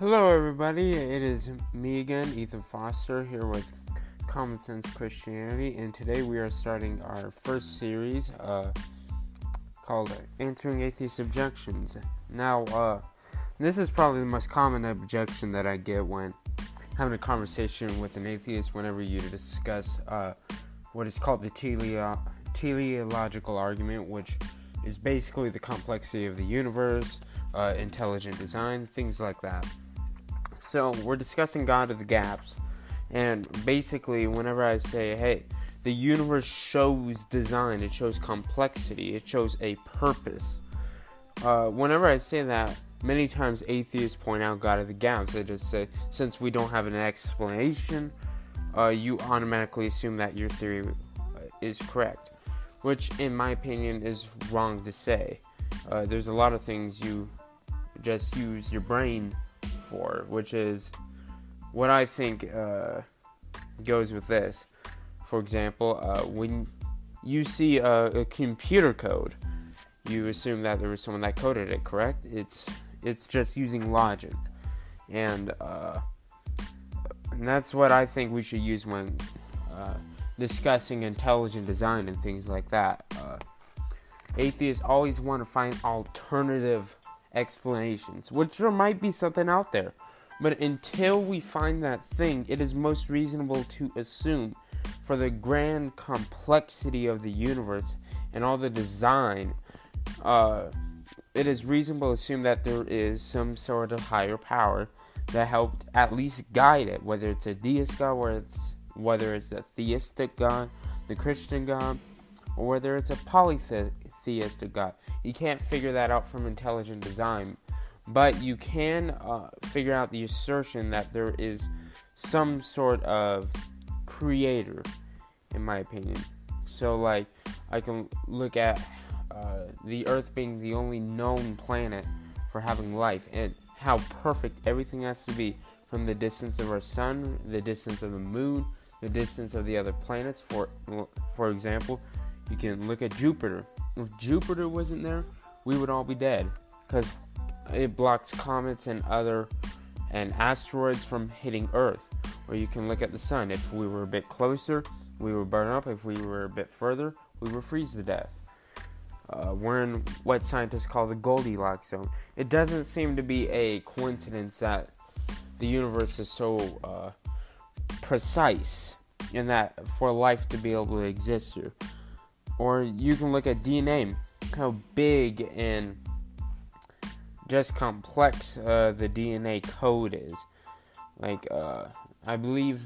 Hello everybody, it is me again, Ethan Foster, here with Common Sense Christianity, and today we are starting our first series called Answering Atheist Objections. Now, this is probably the most common objection that I get when having a conversation with an atheist whenever you discuss what is called the teleological argument, which is basically the complexity of the universe, intelligent design, things like that. So we're discussing God of the Gaps, and basically whenever I say, hey, the universe shows design, it shows complexity, it shows a purpose, whenever I say that, many times atheists point out God of the Gaps. They just say, since we don't have an explanation, you automatically assume that your theory is correct, which in my opinion is wrong to say. There's a lot of things you just use your brain for, which is what I think goes with this. For example, when you see a computer code, you assume that there was someone that coded it, correct? It's just using logic, and that's what I think we should use when discussing intelligent design and things like that. Atheists always want to find alternative explanations, which there might be something out there, but until we find that thing, it is most reasonable to assume for the grand complexity of the universe and all the design, it is reasonable to assume that there is some sort of higher power that helped at least guide it, whether it's a deist God, whether it's a theistic God, the Christian God, or whether it's a polytheistic God. You can't figure that out from intelligent design, but you can figure out the assertion that there is some sort of creator, in my opinion. So, like, I can look at the Earth being the only known planet for having life, and how perfect everything has to be, from the distance of our sun, the distance of the moon, the distance of the other planets. For example, you can look at Jupiter. If Jupiter wasn't there, we would all be dead, because it blocks comets and asteroids from hitting Earth. Or you can look at the sun. If we were a bit closer, we would burn up. If we were a bit further, we would freeze to death. We're in what scientists call the Goldilocks zone. It doesn't seem to be a coincidence that the universe is so precise, and that for life to be able to exist here. Or you can look at DNA, how big and just complex the DNA code is. Like, I believe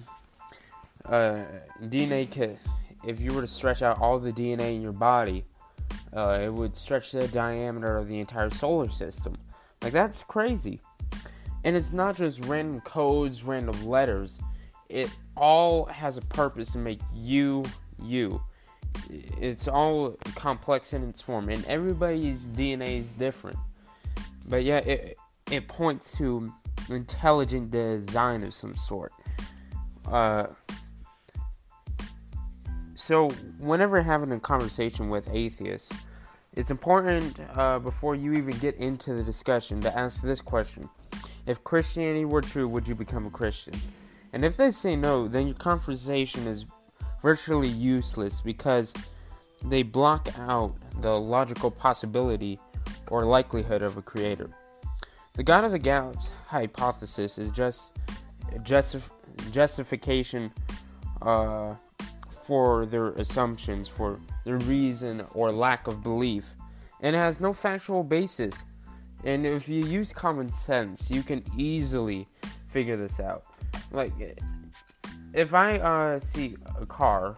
DNA could, if you were to stretch out all the DNA in your body, it would stretch the diameter of the entire solar system. Like, that's crazy. And it's not just random codes, random letters. It all has a purpose to make you, you. It's all complex in its form, and everybody's DNA is different, but yeah, it points to intelligent design of some sort. So whenever having a conversation with atheists, it's important before you even get into the discussion to ask this question: if Christianity were true, would you become a Christian? And if they say no, then your conversation is virtually useless, because they block out the logical possibility or likelihood of a creator. The God of the Gaps hypothesis is just justification for their assumptions, for their reason or lack of belief, and it has no factual basis. And if you use common sense, you can easily figure this out. Like, if I see a car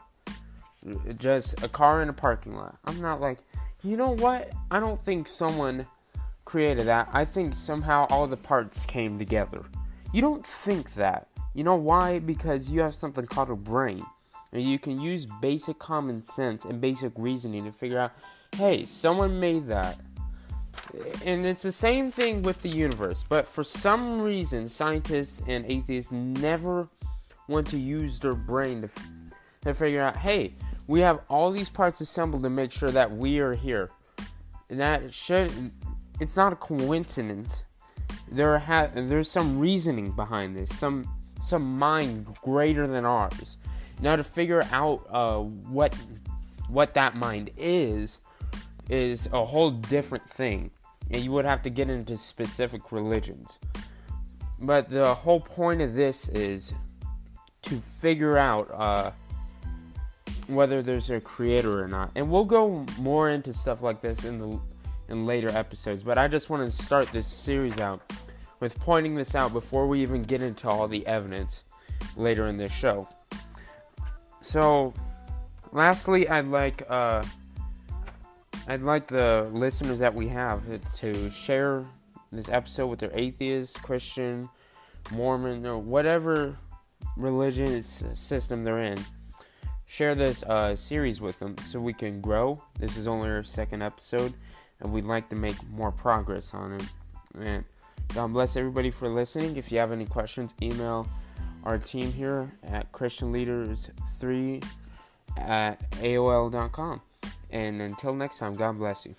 in a parking lot, I'm not like, you know what? I don't think someone created that. I think somehow all the parts came together. You don't think that. You know why? Because you have something called a brain. And you can use basic common sense and basic reasoning to figure out, hey, someone made that. And it's the same thing with the universe. But for some reason, scientists and atheists never want to use their brain to figure out, hey, we have all these parts assembled to make sure that we are here. And it's not a coincidence there's some reasoning behind this, some mind greater than ours. Now, to figure out what that mind is a whole different thing, and you would have to get into specific religions. But the whole point of this is to figure out whether there's a creator or not. And we'll go more into stuff like this in later episodes, but I just want to start this series out with pointing this out before we even get into all the evidence later in this show. So, lastly, I'd like the listeners that we have to share this episode with their atheist, Christian, Mormon, or whatever religion system they're in. Share this series with them so we can grow. This is only our second episode, and we'd like to make more progress on it. And God bless everybody for listening. If you have any questions, email our team here at ChristianLeaders3@AOL.com. And until next time, God bless you.